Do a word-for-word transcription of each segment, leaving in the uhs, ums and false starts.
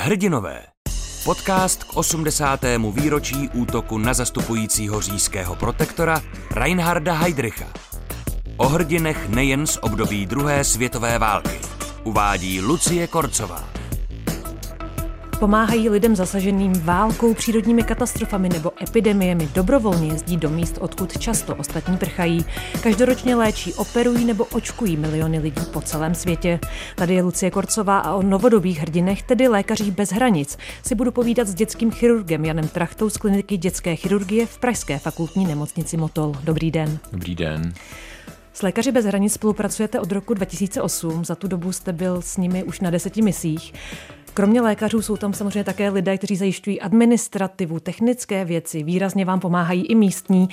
Hrdinové. Podcast k osmdesátému výročí útoku na zastupujícího říšského protektora Reinharda Heydricha. O hrdinech nejen z období druhé světové války. Uvádí Lucie Korcová. Pomáhají lidem zasaženým válkou, přírodními katastrofami nebo epidemiemi, dobrovolně jezdí do míst, odkud často ostatní prchají. Každoročně léčí, operují nebo očkují miliony lidí po celém světě. Tady je Lucie Korcová a o novodobých hrdinech, tedy lékařích bez hranic, si budu povídat s dětským chirurgem Janem Trachtou z kliniky dětské chirurgie v pražské fakultní nemocnici Motol. Dobrý den. Dobrý den. S Lékaři bez hranic spolupracujete od roku dva tisíce osm, za tu dobu jste byl s nimi už na deseti misích. Kromě lékařů jsou tam samozřejmě také lidé, kteří zajišťují administrativu, technické věci, výrazně vám pomáhají i místní.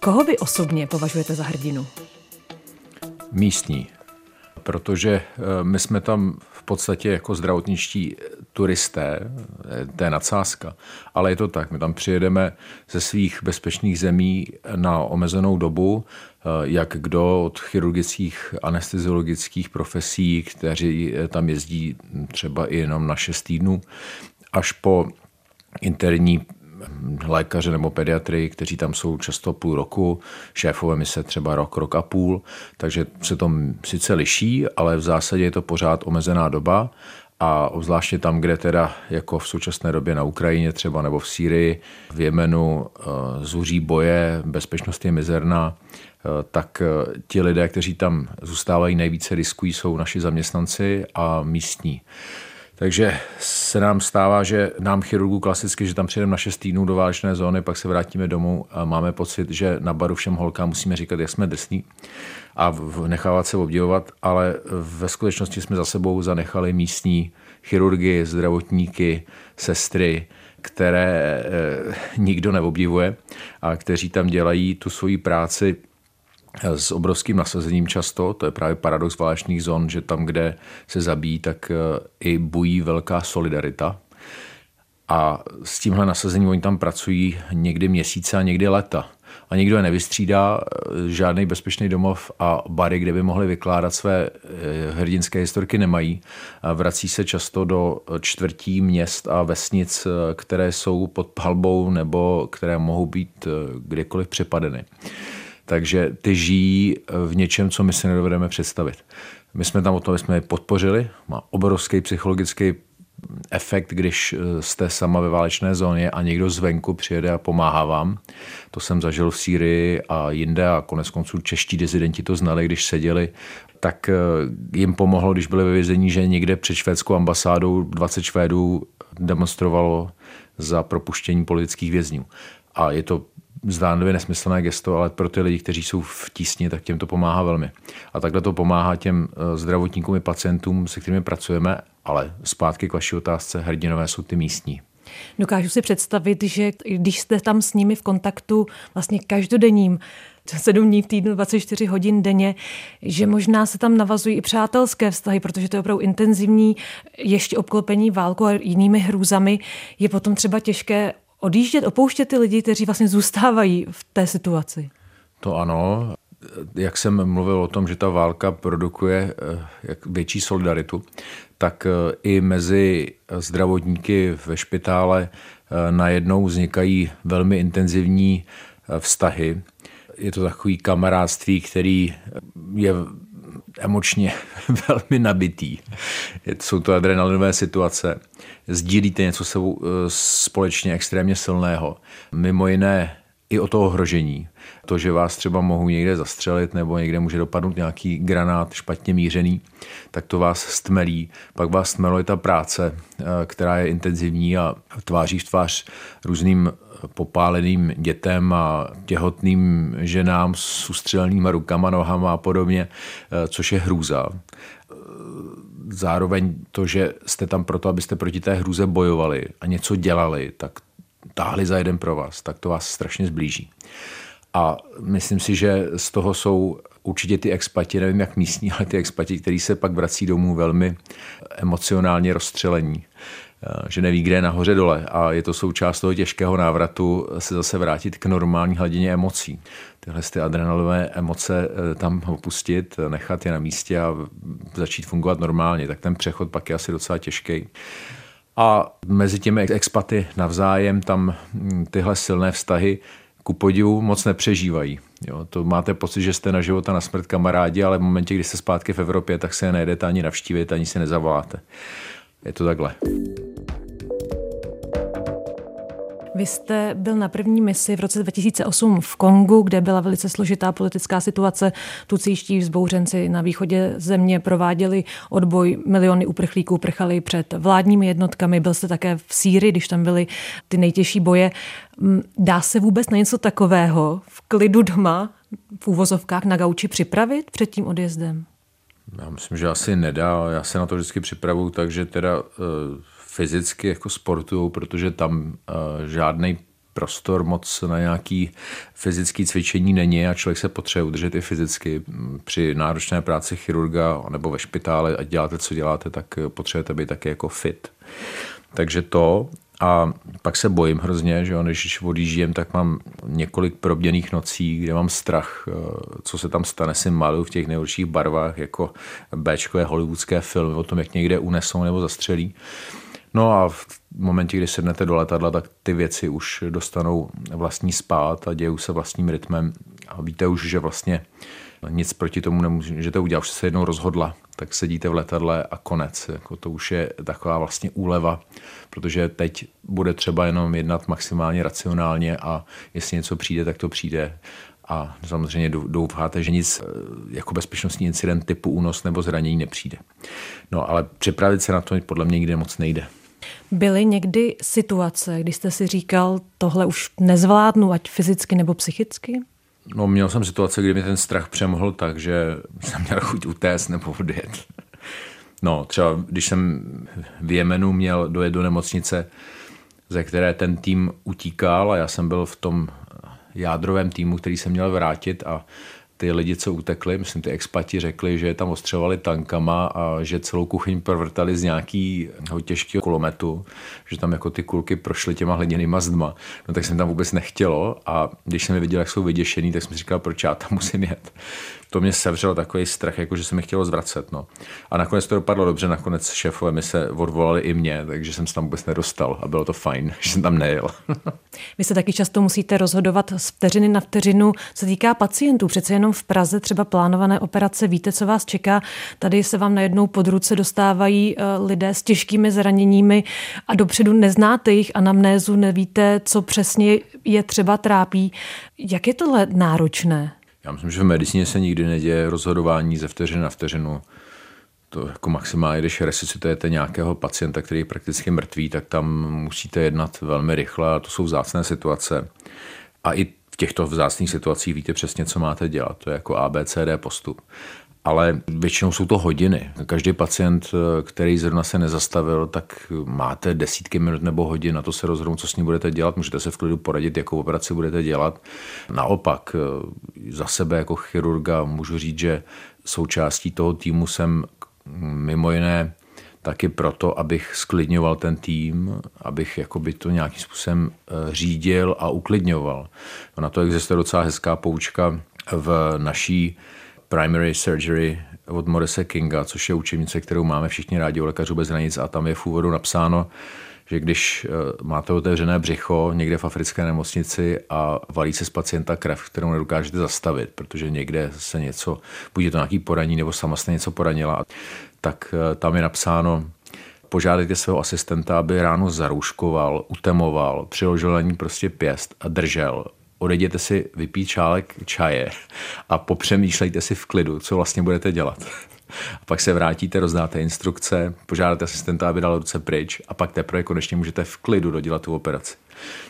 Koho vy osobně považujete za hrdinu? Místní, protože my jsme tam v podstatě jako zdravotničtí turisté, to je nadsázka, ale je to tak, my tam přijedeme ze svých bezpečných zemí na omezenou dobu, jak kdo od chirurgických, anesteziologických profesí, kteří tam jezdí třeba i jenom na šest týdnů, až po interní lékaře nebo pediatry, kteří tam jsou často půl roku, šéfové mise třeba rok, rok a půl, takže se to sice liší, ale v zásadě je to pořád omezená doba a obzvláště tam, kde teda jako v současné době na Ukrajině třeba nebo v Sýrii, v Jemenu zuří boje, bezpečnost je mizerná, tak ti lidé, kteří tam zůstávají nejvíce riskují, jsou naši zaměstnanci a místní. Takže se nám stává, že nám chirurgů klasicky, že tam přijedeme na šest týdnů do válečné zóny, pak se vrátíme domů a máme pocit, že na baru všem holkám musíme říkat, jak jsme drsní a nechávat se obdivovat, ale ve skutečnosti jsme za sebou zanechali místní chirurgy, zdravotníky, sestry, které nikdo neobdivuje a kteří tam dělají tu svoji práci s obrovským nasazením často, to je právě paradox válečných zón, že tam, kde se zabíjí, tak i bují velká solidarita. A s tímhle nasazením oni tam pracují někdy měsíce a někdy leta. A nikdo je nevystřídá, žádný bezpečný domov a bary, kde by mohli vykládat své hrdinské historky, nemají. A vrací se často do čtvrtí měst a vesnic, které jsou pod palbou nebo které mohou být kdekoliv přepadeny. Takže ty žijí v něčem, co my si nedovedeme představit. My jsme tam o to, jsme je podpořili. Má obrovský psychologický efekt, když jste sama ve válečné zóně a někdo zvenku přijede a pomáhá vám. To jsem zažil v Sýrii a jinde a koneckonců čeští dizidenti to znali, když seděli. Tak jim pomohlo, když byli ve vězení, že někde před švédskou ambasádou dvacet Švédů demonstrovalo za propuštění politických vězňů. A je to zdánlivě nesmyslné gesto, ale pro ty lidi, kteří jsou v tísni, tak těm to pomáhá velmi. A takhle to pomáhá těm zdravotníkům i pacientům, se kterými pracujeme, ale zpátky k vaší otázce, hrdinové jsou ty místní. Dokážu si představit, že když jste tam s nimi v kontaktu vlastně každodenním, sedm dní v týdnu, dvacet čtyři hodin denně, že možná se tam navazují i přátelské vztahy, protože to je opravdu intenzivní, ještě obklopení válkou a jinými hrůzami, je potom třeba těžké odjíždět, opouštět ty lidi, kteří vlastně zůstávají v té situaci. To ano. Jak jsem mluvil o tom, že ta válka produkuje větší solidaritu, tak i mezi zdravotníky ve špitále najednou vznikají velmi intenzivní vztahy. Je to takový kamarádství, který je emočně velmi nabitý. Jsou to adrenalinové situace. Sdílíte něco sebou společně extrémně silného. Mimo jiné i o to ohrožení. To, že vás třeba mohou někde zastřelit nebo někde může dopadnout nějaký granát špatně mířený, tak to vás stmelí. Pak vás stmeluje ta práce, která je intenzivní a tváří v tvář různým popáleným dětem a těhotným ženám s ustřelenýma rukama, nohama a podobně, což je hrůza. Zároveň to, že jste tam proto, abyste proti té hrůze bojovali a něco dělali, tak táhli za jeden pro vás, tak to vás strašně zblíží. A myslím si, že z toho jsou určitě ty expati, nevím jak místní, ale ty expati, kteří se pak vrací domů velmi emocionálně rozstřelení, že neví, kde je nahoře dole a je to součást toho těžkého návratu se zase vrátit k normální hladině emocí. Tyhle ty adrenalové emoce tam opustit, nechat je na místě a začít fungovat normálně, tak ten přechod pak je asi docela těžký. A mezi těmi expaty navzájem tam tyhle silné vztahy ku podivu moc nepřežívají. Jo, to máte pocit, že jste na život a na smrt kamarádi, ale v momentě, kdy jste zpátky v Evropě, tak se nejedete ani navštívit, ani se nezavoláte. Je to takhle. Vy jste byl na první misi v roce dva tisíce osm v Kongu, kde byla velice složitá politická situace. Tucíští vzbouřenci na východě země prováděli odboj, miliony uprchlíků prchali před vládními jednotkami. Byl jste také v Sýrii, když tam byly ty nejtěžší boje. Dá se vůbec na něco takového v klidu doma, v úvozovkách na gauči připravit před tím odjezdem? Já myslím, že asi nedá. Já se na to vždycky připravuju, takže teda... Uh... fyzicky jako sportují, protože tam uh, žádný prostor moc na nějaký fyzické cvičení není a člověk se potřebuje udržet i fyzicky. Při náročné práci chirurga nebo ve špitále, ať děláte, co děláte, tak potřebujete být taky jako fit. Takže to... A pak se bojím hrozně, že když odjíždím, tak mám několik probděných nocí, kde mám strach, co se tam stane, si maluju v těch nejhorších barvách, jako béčkové hollywoodské filmy o tom, jak někde unesou nebo zastřelí. No a v momentě, kdy sednete do letadla, tak ty věci už dostanou vlastní spát a dějou se vlastním rytmem. A víte už, že vlastně nic proti tomu nemůžete udělat. Už se jednou rozhodla, tak sedíte v letadle a konec. Jako to už je taková vlastně úleva, protože teď bude třeba jenom jednat maximálně racionálně a jestli něco přijde, tak to přijde. A samozřejmě doufáte, že nic jako bezpečnostní incident typu únos nebo zranění nepřijde. No ale připravit se na to podle mě nikde moc nejde. Byly někdy situace, kdy jste si říkal, tohle už nezvládnu, ať fyzicky nebo psychicky? No, měl jsem situace, kdy mi ten strach přemohl, takže jsem měl chuť utéct nebo odjet. No, třeba když jsem v Jemenu měl dojet do nemocnice, ze které ten tým utíkal a já jsem byl v tom jádrovém týmu, který se měl vrátit a ty lidi, co utekli, myslím, ty expati řekli, že je tam ostřelovali tankama a že celou kuchyň provrtali z nějakého těžkého kulometu, že tam jako ty kulky prošly těma hliněnýma zdma. No tak jsem tam vůbec nechtělo a když jsem je viděl, jak jsou vyděšený, tak jsem říkal, proč já tam musím jet. To mě sevřelo takový strach, jako že se mi chtělo zvracet. No. A nakonec to dopadlo dobře, nakonec šéfové mi se odvolali i mě, takže jsem se tam vůbec nedostal a bylo to fajn, že jsem tam nejel. Vy se taky často musíte rozhodovat z vteřiny na vteřinu, co týká pacientů. Přece jenom v Praze třeba plánované operace, víte, co vás čeká. Tady se vám najednou pod ruce dostávají lidé s těžkými zraněními a dopředu neznáte jich anamnézu, nevíte, co přesně je třeba trápí. Jak je tohle náročné? Já myslím, že v medicíně se nikdy neděje rozhodování ze vteřiny na vteřinu. To jako maximálně, když resuscitujete nějakého pacienta, který je prakticky mrtvý, tak tam musíte jednat velmi rychle a to jsou vzácné situace. A i v těchto vzácných situacích víte přesně, co máte dělat. To je jako A B C D postup. Ale většinou jsou to hodiny. Každý pacient, který zrovna se nezastavil, tak máte desítky minut nebo hodin na to se rozhodnout, co s ním budete dělat. Můžete se v klidu poradit, jakou operaci budete dělat. Naopak, za sebe jako chirurga můžu říct, že součástí toho týmu jsem mimo jiné taky proto, abych sklidňoval ten tým, abych jakoby to nějakým způsobem řídil a uklidňoval. Na to existuje docela hezká poučka v naší Primary Surgery od Morrise Kinga, což je učebnice, kterou máme všichni rádi o Lékařů bez hranic a tam je v úvodu napsáno, že když máte otevřené břicho někde v africké nemocnici a valí se z pacienta krev, kterou nedokážete zastavit, protože někde se něco, buď je to nějaký poraní, nebo sama jste něco poranila, tak tam je napsáno, požádejte svého asistenta, aby ráno zarouškoval, utemoval, přiložil na ní prostě pěst a držel. Odejděte si vypít čálek čaje a popřemýšlejte si v klidu, co vlastně budete dělat. A pak se vrátíte, rozdáte instrukce, požádáte asistenta, aby dal ruce pryč a pak teprve konečně můžete v klidu dodělat tu operaci.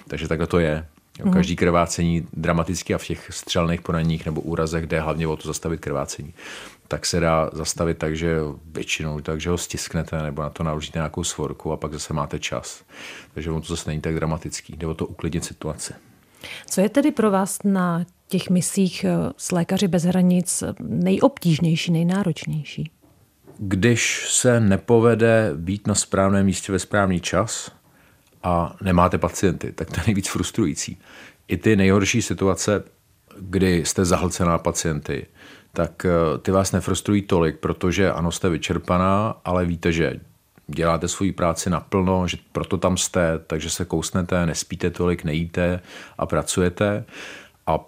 Takže takhle to je. Jo, každý krvácení dramaticky a v těch střelných poraněních nebo úrazech, kde hlavně o to zastavit krvácení, tak se dá zastavit tak, že většinou tak, že ho stisknete nebo na to naložíte nějakou svorku a pak zase máte čas. Takže ono to zase není tak dramatický. Jde o to uklidnit situaci. Co je tedy pro vás na těch misích s Lékaři bez hranic nejobtížnější, nejnáročnější? Když se nepovede být na správném místě ve správný čas a nemáte pacienty, tak to je nejvíc frustrující. I ty nejhorší situace, kdy jste zahlcená pacienty, tak ty vás nefrustrují tolik, protože ano, jste vyčerpaná, ale víte, že děláte svoji práci naplno, že proto tam jste, takže se kousnete, nespíte tolik, nejíte a pracujete a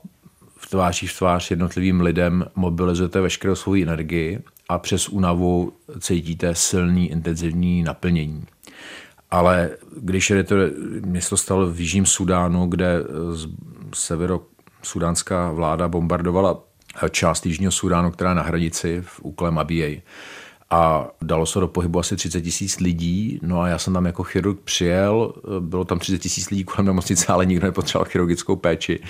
v tváří v tvář jednotlivým lidem mobilizujete veškerou svou energii a přes únavu cítíte silný, intenzivní naplnění. Ale když jdete, mě se to stalo v Jižním Sudánu, kde severosudánská vláda bombardovala část Jižního Sudánu, která je na hranici v úkolem Abyei. A dalo se do pohybu asi třicet tisíc lidí, no a já jsem tam jako chirurg přijel, bylo tam třicet tisíc lidí kolem nemocnice, ale nikdo nepotřeboval chirurgickou péči.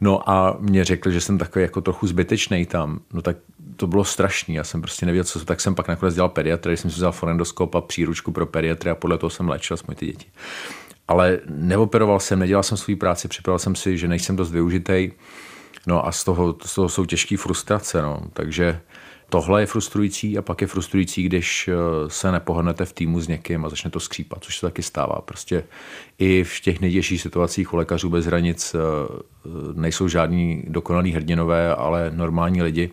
No a mě řekl, že jsem takový jako trochu zbytečnej tam, no tak to bylo strašný, já jsem prostě nevěděl, co se, tak jsem pak nakonec dělal pediatry, když jsem si vzal fonendoskop a příručku pro pediatry a podle toho jsem léčil aspoň ty děti. Ale neoperoval jsem, nedělal jsem svou práci, připravil jsem si, že nejsem dost využitej, no a z toho, z toho jsou těžké frustrace, no, takže tohle je frustrující a pak je frustrující, když se nepohodnete v týmu s někým a začne to skřípat, což se taky stává. Prostě i v těch nejtěžších situacích u Lékařů bez hranic nejsou žádní dokonalí hrdinové, ale normální lidi,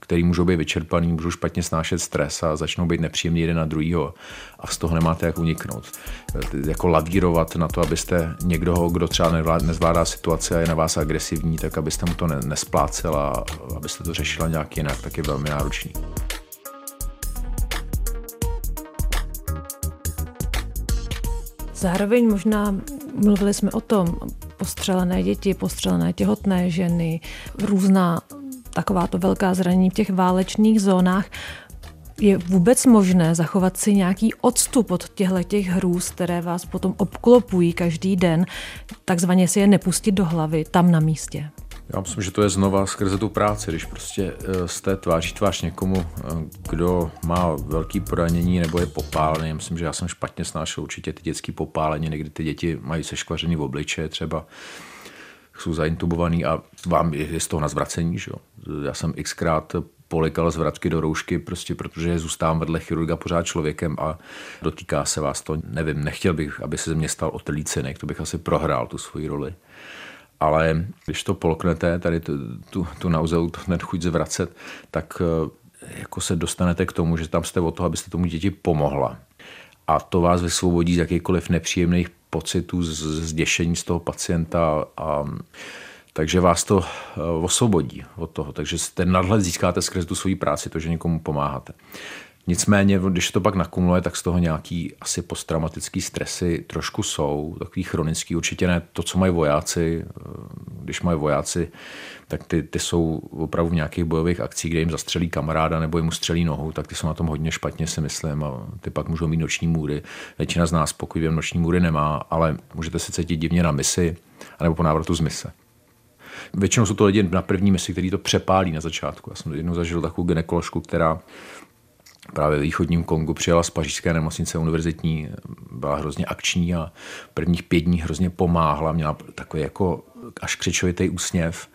kteří můžou být vyčerpaní, můžou špatně snášet stres a začnou být nepříjemní jeden na druhýho a z toho nemáte jak uniknout. Jako lavírovat na to, abyste někdo, kdo třeba nezvládá situaci a je na vás agresivní, tak abyste mu to nesplácela a abyste to řešila nějak jinak, tak je velmi náročný. Zároveň možná mluvili jsme o tom, postřelené děti, postřelené těhotné ženy, různá takováto velká zranění v těch válečných zónách. Je vůbec možné zachovat si nějaký odstup od těchto hrůz, které vás potom obklopují každý den, takzvaně si je nepustit do hlavy tam na místě? Já myslím, že to je znova skrze tu práci, když prostě jste tváří tvář někomu, kdo má velký poranění nebo je popálený. Myslím, že já jsem špatně snášel určitě ty dětské popálení, někdy ty děti mají seškvařený v obličeje třeba, jsou zaintubovaný a vám je z toho na zvracení, že jo. Já jsem xkrát polikal zvratky do roušky, prostě protože zůstávám vedle chirurga pořád člověkem a dotýká se vás to, nevím, nechtěl bych, aby se ze mě stal otrlícenek, to bych asi prohrál tu svoji roli. Ale když to polknete, tady tu, tu, tu nauzeu, to nechuť zvracet, tak jako se dostanete k tomu, že tam jste o to, abyste tomu děti pomohla. A to vás vysvobodí z jakýchkoliv nepříjemných pocitů, zděšení z toho pacienta, a takže vás to osvobodí od toho. Takže ten nadhled získáte skrz tu svoji práci, to, že někomu pomáháte. Nicméně, když to pak nakumuluje, tak z toho nějaký asi posttraumatický stresy trošku jsou, takový chronický, určitě ne to, co mají vojáci. Když mají vojáci, tak ty, ty jsou opravdu v nějakých bojových akcích, kde jim zastřelí kamaráda nebo jim střelí nohu, tak ty jsou na tom hodně špatně, si myslím, a ty pak můžou mít noční můry. Většina z nás, pokud vím, noční můry nemá, ale můžete se cítit divně na misi anebo po návratu z mise. Většinou jsou to lidi na první misi, kteří to přepálí na začátku. Já jsem jednou zažil takovou gynekoložku, která právě v východním Kongu přijela z pařížské nemocnice univerzitní, byla hrozně akční a prvních pět dní hrozně pomáhla, měla takový jako až křičovitý úsměv.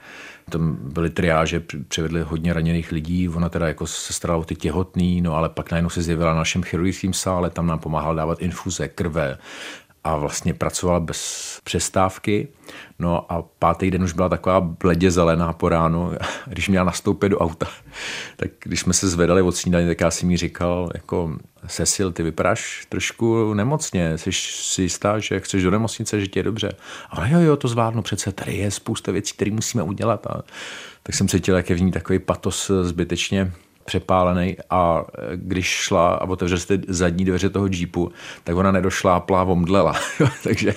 Tam byly triáže, převedli hodně raněných lidí, ona teda jako se starala o ty těhotný, no ale pak najednou se zjevila na našem chirurgickém sále, tam nám pomáhala dávat infuze, krve a vlastně pracovala bez přestávky. No a pátý den už byla taková bledě zelená po ránu, když měla nastoupit do auta. Tak když jsme se zvedali od snídaně, tak já si mi říkal, jako Cecil, ty vypadáš trošku nemocně, jsi si jistá, že chceš do nemocnice, že ti je dobře. Ale jo, jo, to zvládnu přece, tady je spousta věcí, které musíme udělat. A tak jsem cítil, jak je v ní takový patos zbytečně přepálený, a když šla a otevřel jste zadní dveře toho džípu, tak ona nedošlápla, omdlela. Takže,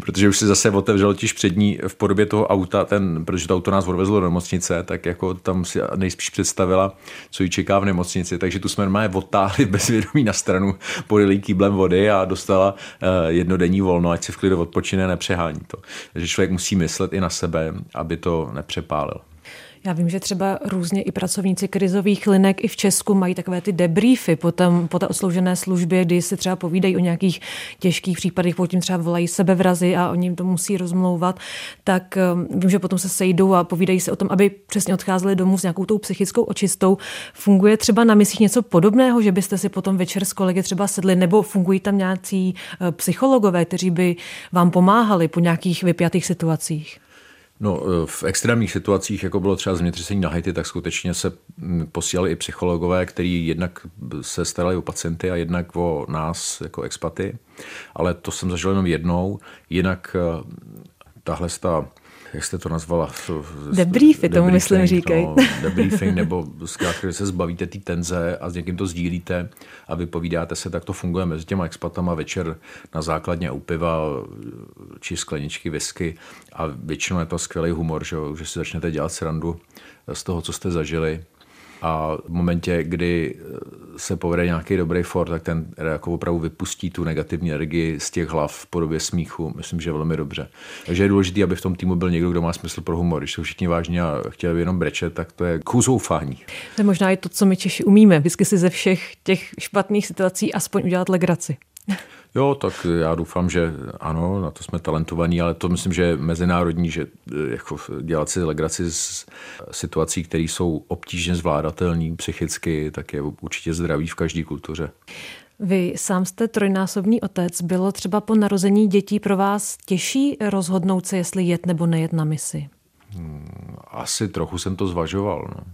protože už se zase otevřelo tiž přední v podobě toho auta, ten, protože to auto nás odvezlo do nemocnice, tak jako tam si nejspíš představila, co ji čeká v nemocnici. Takže tu jsme normálně otáhli bezvědomí na stranu, podlili kýblem vody a dostala jednodenní volno, ať si v klidu odpočine, nepřehání to. Takže člověk musí myslet i na sebe, aby to nepřepálil. Já vím, že třeba různě i pracovníci krizových linek i v Česku mají takové ty debriefy po, tam, po té odsloužené službě, kdy se třeba povídají o nějakých těžkých případech, po tím třeba volají sebevrazy a oni to musí rozmlouvat, tak vím, že potom se sejdou a povídají se o tom, aby přesně odcházeli domů s nějakou tou psychickou očistou. Funguje třeba na misích něco podobného, že byste si potom večer s kolegy třeba sedli, nebo fungují tam nějací psychologové, kteří by vám pomáhali po nějakých vypjatých situacích? No, v extrémních situacích, jako bylo třeba zemětřesení na Haiti, tak skutečně se posílali i psychologové, kteří jednak se starali o pacienty a jednak o nás jako expaty. Ale to jsem zažil jenom jednou. Jinak tahle ta, jak jste to nazvala? Debriefy, tomu myslím říkají. No, debriefing, nebo zkrátka, že se zbavíte té tenze a s někým to sdílíte a vypovídáte se, tak to funguje mezi těma expatama večer na základně u piva či skleničky whisky a většinou je to skvělý humor, že, že si začnete dělat srandu z toho, co jste zažili. A v momentě, kdy se povede nějaký dobrý for, tak ten jako opravdu vypustí tu negativní energii z těch hlav v podobě smíchu. Myslím, že velmi dobře. Takže je důležité, aby v tom týmu byl někdo, kdo má smysl pro humor. Když jsou všichni vážní a chtěli by jenom brečet, tak to je kouzoufání. To je možná i to, co my Češi umíme. Vždycky si ze všech těch špatných situací aspoň udělat legraci. Jo, tak já doufám, že ano, na to jsme talentovaní, ale to myslím, že je mezinárodní, že jako dělat si legraci z situací, které jsou obtížně zvládatelné psychicky, tak je určitě zdravý v každé kultuře. Vy sám jste trojnásobný otec. Bylo třeba po narození dětí pro vás těžší rozhodnout se, jestli jet nebo nejet na misi? Asi trochu jsem to zvažoval, no.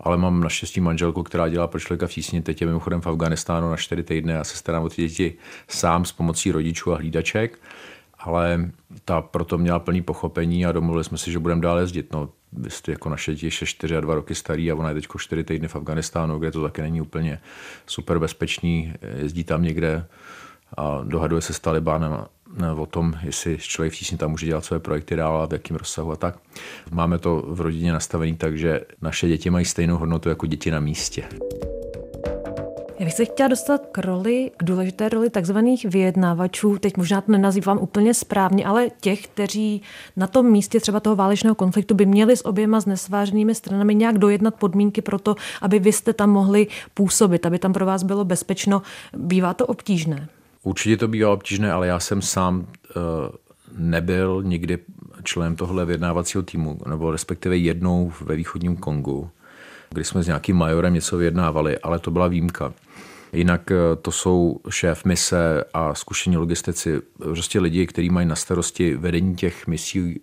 Ale mám naštěstí manželku, která dělá pro Člověka v tísni, teď je mimochodem v Afghánistánu na čtyři týdny, já se starám o ty děti sám s pomocí rodičů a hlídaček, ale ta proto měla plný pochopení a domluvili jsme si, že budeme dál jezdit. No, vy jste jako naše děti ještě čtyři a dva roky starý a ona je teď čtyři týdny v Afghánistánu, kde to taky není úplně super bezpečný, jezdí tam někde a dohaduje se s Talibánem o tom, jestli Člověk v tísni tam může dělat své projekty dál a v jakém rozsahu a tak. Máme to v rodině nastavené tak, že naše děti mají stejnou hodnotu jako děti na místě. Já bych se chtěla dostat k roli, k důležité roli takzvaných vyjednávačů, teď možná to nenazývám úplně správně, ale těch, kteří na tom místě třeba toho válečného konfliktu by měli s oběma s nesvářenými stranami nějak dojednat podmínky pro to, aby vy jste tam mohli působit, aby tam pro vás bylo bezpečno. Bývá to obtížné? Určitě to bývá obtížné, ale já jsem sám uh, nebyl nikdy členem tohle vyjednávacího týmu, nebo respektive jednou ve východním Kongu, kdy jsme s nějakým majorem něco vyjednávali, ale to byla výjimka. Jinak uh, to jsou šéf mise a zkušení logistici, prostě lidi, kteří mají na starosti vedení těch misí,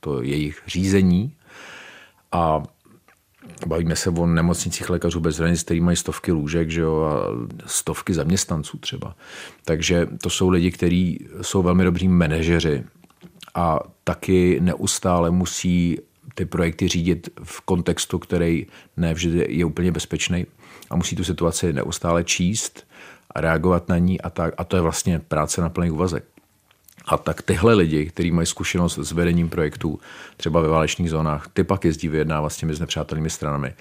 to jejich řízení a bavíme se o nemocnicích Lékařů bez hranic, který mají stovky lůžek, že jo, a stovky zaměstnanců třeba. Takže to jsou lidi, kteří jsou velmi dobří manažeři a taky neustále musí ty projekty řídit v kontextu, který ne vždy je úplně bezpečný a musí tu situaci neustále číst a reagovat na ní a tak. A to je vlastně práce na plný úvazek. A tak tyhle lidi, kteří mají zkušenost s vedením projektů, třeba ve válečných zónách, ty pak jezdí vyjednávat s těmi nepřátelnými stranami.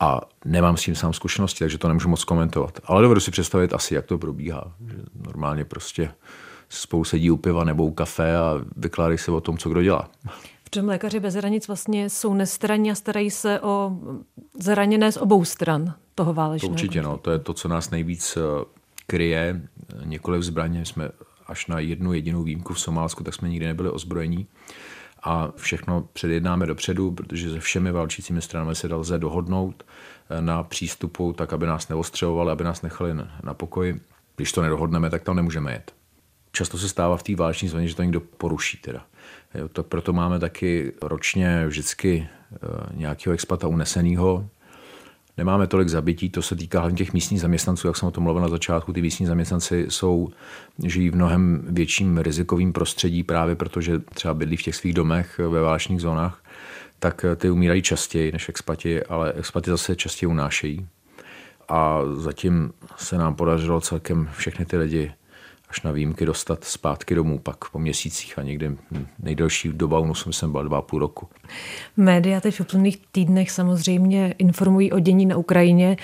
A nemám s tím sám zkušenosti, takže to nemůžu moc komentovat. Ale dovedu si představit asi, jak to probíhá. Že normálně prostě spolu sedí u piva nebo u kafe a vykládají se o tom, co kdo dělá. V čem Lékaři bez hranic vlastně jsou nestranní a starají se o zraněné z obou stran toho válečného. To určitě, no, to je to, co nás nejvíc kryje. Nikoliv zbraně, jsme až na jednu jedinou výjimku v Somálsku, tak jsme nikdy nebyli ozbrojení. A všechno předjednáme dopředu, protože se všemi válčícími stranami se lze dohodnout na přístupu, tak aby nás neostřelovali, aby nás nechali na pokoji. Když to nedohodneme, tak tam nemůžeme jet. Často se stává v té válečné zóně, že to někdo poruší teda. Jo, to proto máme taky ročně vždycky nějakého expata uneseného. Nemáme tolik zabití, to se týká hlavně těch místních zaměstnanců, jak jsem o tom mluvil na začátku, ty místní zaměstnanci jsou, žijí v mnohem větším rizikovým prostředí právě protože třeba bydlí v těch svých domech ve válečných zónách, tak ty umírají častěji než expati, ale expati zase častěji unášejí. A zatím se nám podařilo celkem všechny ty lidi až na výjimky dostat zpátky domů pak po měsících a někde nejdelší doba únosu jsem byla dva a půl roku. Média teď v úplných týdnech samozřejmě informují o dění na Ukrajině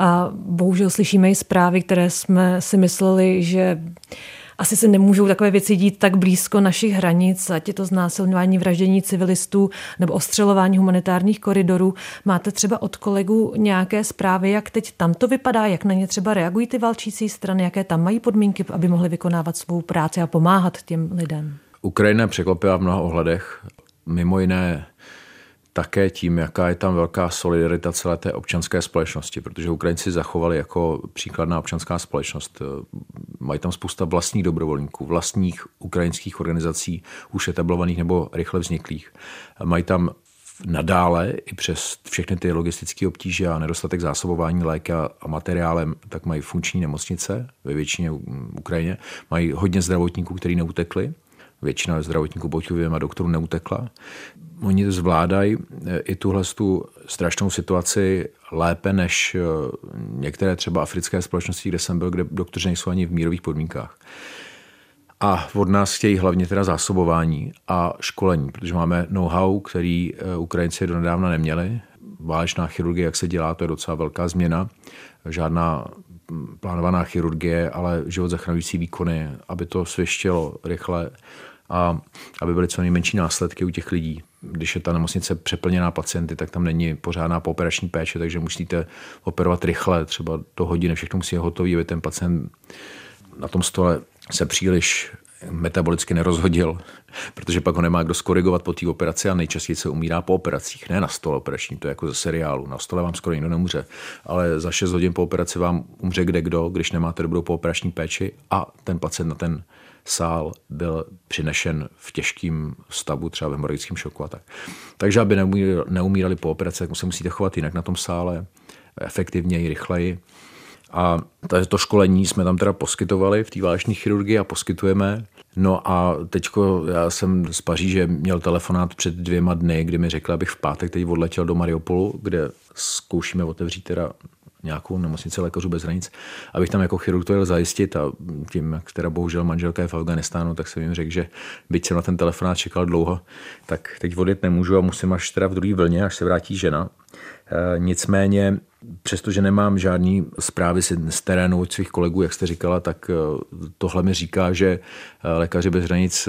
a bohužel slyšíme i zprávy, které jsme si mysleli, že asi se nemůžou takové věci dít tak blízko našich hranic, ať je to znásilňování, vraždění civilistů nebo ostřelování humanitárních koridorů. Máte třeba od kolegů nějaké zprávy, jak teď tam to vypadá, jak na ně třeba reagují ty válčící strany, jaké tam mají podmínky, aby mohly vykonávat svou práci a pomáhat těm lidem? Ukrajina překvapila v mnoha ohledech. Mimo jiné také tím, jaká je tam velká solidarita celé té občanské společnosti, protože Ukrajinci zachovali jako příkladná občanská společnost. Mají tam spousta vlastních dobrovolníků, vlastních ukrajinských organizací, už etablovaných nebo rychle vzniklých. Mají tam nadále, i přes všechny ty logistické obtíže a nedostatek zásobování léky a materiálem, tak mají funkční nemocnice ve většině Ukrajině. Mají hodně zdravotníků, kteří neutekli. Většina zdravotníků Boťovým a doktorů neutekla. Oni zvládají i tuhle tu strašnou situaci lépe než některé třeba africké společnosti, kde jsem byl, kde doktoři nejsou ani v mírových podmínkách. A od nás chtějí hlavně teda zásobování a školení, protože máme know-how, který Ukrajinci donedávna neměli. Válečná chirurgie, jak se dělá, to je docela velká změna. Žádná plánovaná chirurgie, ale život zachraňující výkony, aby to svěštělo rychle a aby byly co nejmenší následky u těch lidí. Když je ta nemocnice přeplněná pacienty, tak tam není pořádná pooperační péče, takže musíte operovat rychle, třeba do hodiny, všechno musí je hotový, aby ten pacient na tom stole se příliš metabolicky nerozhodil, protože pak ho nemá kdo skorigovat po té operaci a nejčastěji se umírá po operacích, ne na stole operačním, to je jako ze seriálu, na stole vám skoro nikdo nemůže, ale za šest hodin po operaci vám umře kdekdo, když nemáte dobrou pooperační péči a ten pacient na ten sál byl přinešen v těžkém stavu, třeba v hemorragickém šoku a tak. Takže aby neumírali po operaci, tak se musíte chovat jinak na tom sále, efektivněji, rychleji. A to školení jsme tam teda poskytovali v té váleční chirurgii a poskytujeme. No a teďko já jsem z Paříže měl telefonát před dvěma dny, kdy mi řekla, abych v pátek teď odletěl do Mariupolu, kde zkoušíme otevřít teda nějakou nemocnici lékařů bez hranic, abych tam jako chirurg to jel zajistit a tím, jak teda bohužel manželka je v Afganistánu, tak jsem jim řekl, že byť jsem na ten telefonát čekal dlouho, tak teď odjet nemůžu a musím až teda v druhé vlně, až se vrátí žena. E, nicméně, přestože nemám žádný zprávy z terénu od svých kolegů, jak jste říkala, tak tohle mi říká, že lékaři bez hranic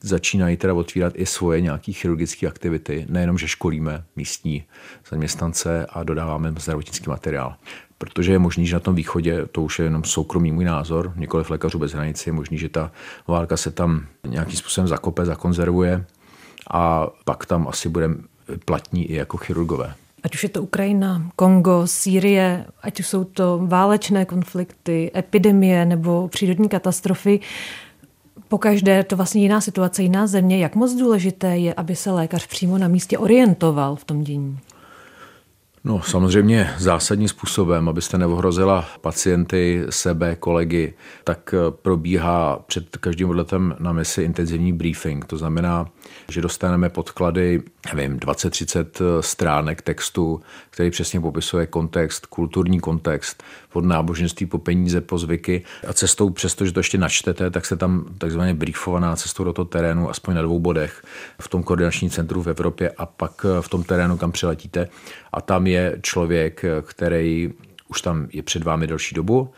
začínají teda otvírat i svoje nějaké chirurgické aktivity, nejenom, že školíme místní zaměstnance a dodáváme zdravotnický materiál. Protože je možný, že na tom východě, to už je jenom soukromý můj názor, nikoliv lékařů bez hranic, je možný, že ta válka se tam nějakým způsobem zakope, zakonzervuje a pak tam asi bude platní i jako chirurgové. Ať už je to Ukrajina, Kongo, Sýrie, ať už jsou to válečné konflikty, epidemie nebo přírodní katastrofy, pokaždé je to vlastně jiná situace, jiná země. Jak moc důležité je, aby se lékař přímo na místě orientoval v tom dění? No samozřejmě zásadním způsobem, abyste neohrozila pacienty, sebe, kolegy, tak probíhá před každým odletem na misi intenzivní briefing. To znamená, že dostaneme podklady, nevím, dvacet třicet stránek textu, který přesně popisuje kontext, kulturní kontext, od náboženství po peníze, po zvyky. A cestou, přestože to ještě načtete, tak se tam takzvaně briefovaná cestou do toho terénu, aspoň na dvou bodech, v tom koordinačním centru v Evropě a pak v tom terénu, kam přiletíte. A tam je člověk, který už tam je před vámi delší dobu,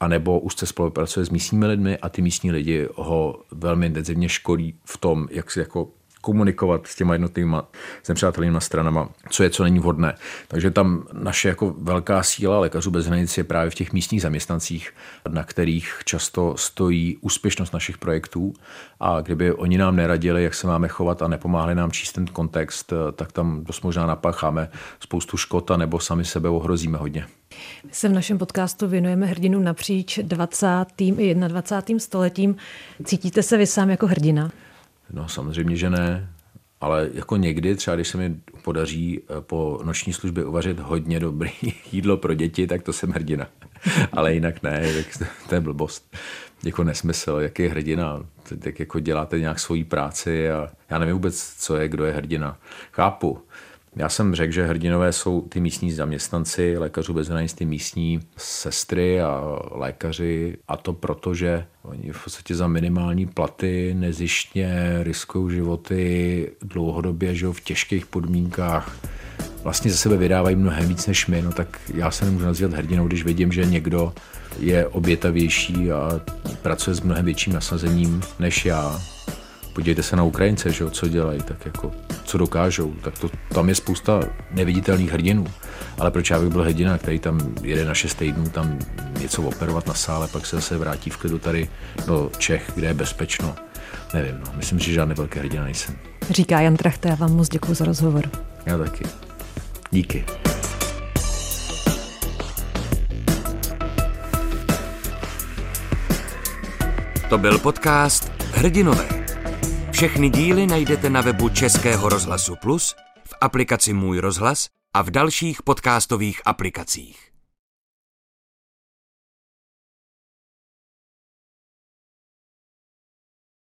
anebo už se spolupracuje s místními lidmi a ty místní lidi ho velmi intenzivně školí v tom, jak si jako komunikovat s těma jednotlivýma s nepřátelnýma stranama, co je, co není vhodné. Takže tam naše jako velká síla lékařů bez hranic je právě v těch místních zaměstnancích, na kterých často stojí úspěšnost našich projektů a kdyby oni nám neradili, jak se máme chovat a nepomáhli nám číst ten kontext, tak tam dost možná napácháme spoustu škod a nebo sami sebe ohrozíme hodně. My se v našem podcastu věnujeme hrdinu napříč dvacátým i dvacátým prvním stoletím. Cítíte se vy sám jako hrdina? No samozřejmě, že ne, ale jako někdy, třeba když se mi podaří po noční službě uvařit hodně dobré jídlo pro děti, tak to jsem hrdina. Ale jinak ne, tak to je blbost. Jako nesmysl, jak je hrdina, tak jako děláte nějak svoji práci a já nevím vůbec, co je, kdo je hrdina. Chápu. Já jsem řekl, že hrdinové jsou ty místní zaměstnanci, lékařů bez hranic, ty místní sestry a lékaři a to proto, že oni v podstatě za minimální platy nezištně riskují životy dlouhodobě, žijou v těžkých podmínkách. Vlastně ze sebe vydávají mnohem víc než my, no tak já se nemůžu nazývat hrdinou, když vidím, že někdo je obětavější a pracuje s mnohem větším nasazením než já. Podívejte se na Ukrajince, že jo, co dělají, tak jako, co dokážou, tak to, tam je spousta neviditelných hrdinů. Ale proč já bych byl hrdina, který tam jede na šest týdnů, tam něco operovat na sále, pak se zase vrátí v klidu tady do Čech, kde je bezpečno. Nevím, no, myslím, že žádný velký hrdina nejsem. Říká Jan Trachta, já vám moc děkuju za rozhovor. Já taky. Díky. To byl podcast Hrdinové. Všechny díly najdete na webu Českého rozhlasu Plus, v aplikaci Můj rozhlas a v dalších podcastových aplikacích.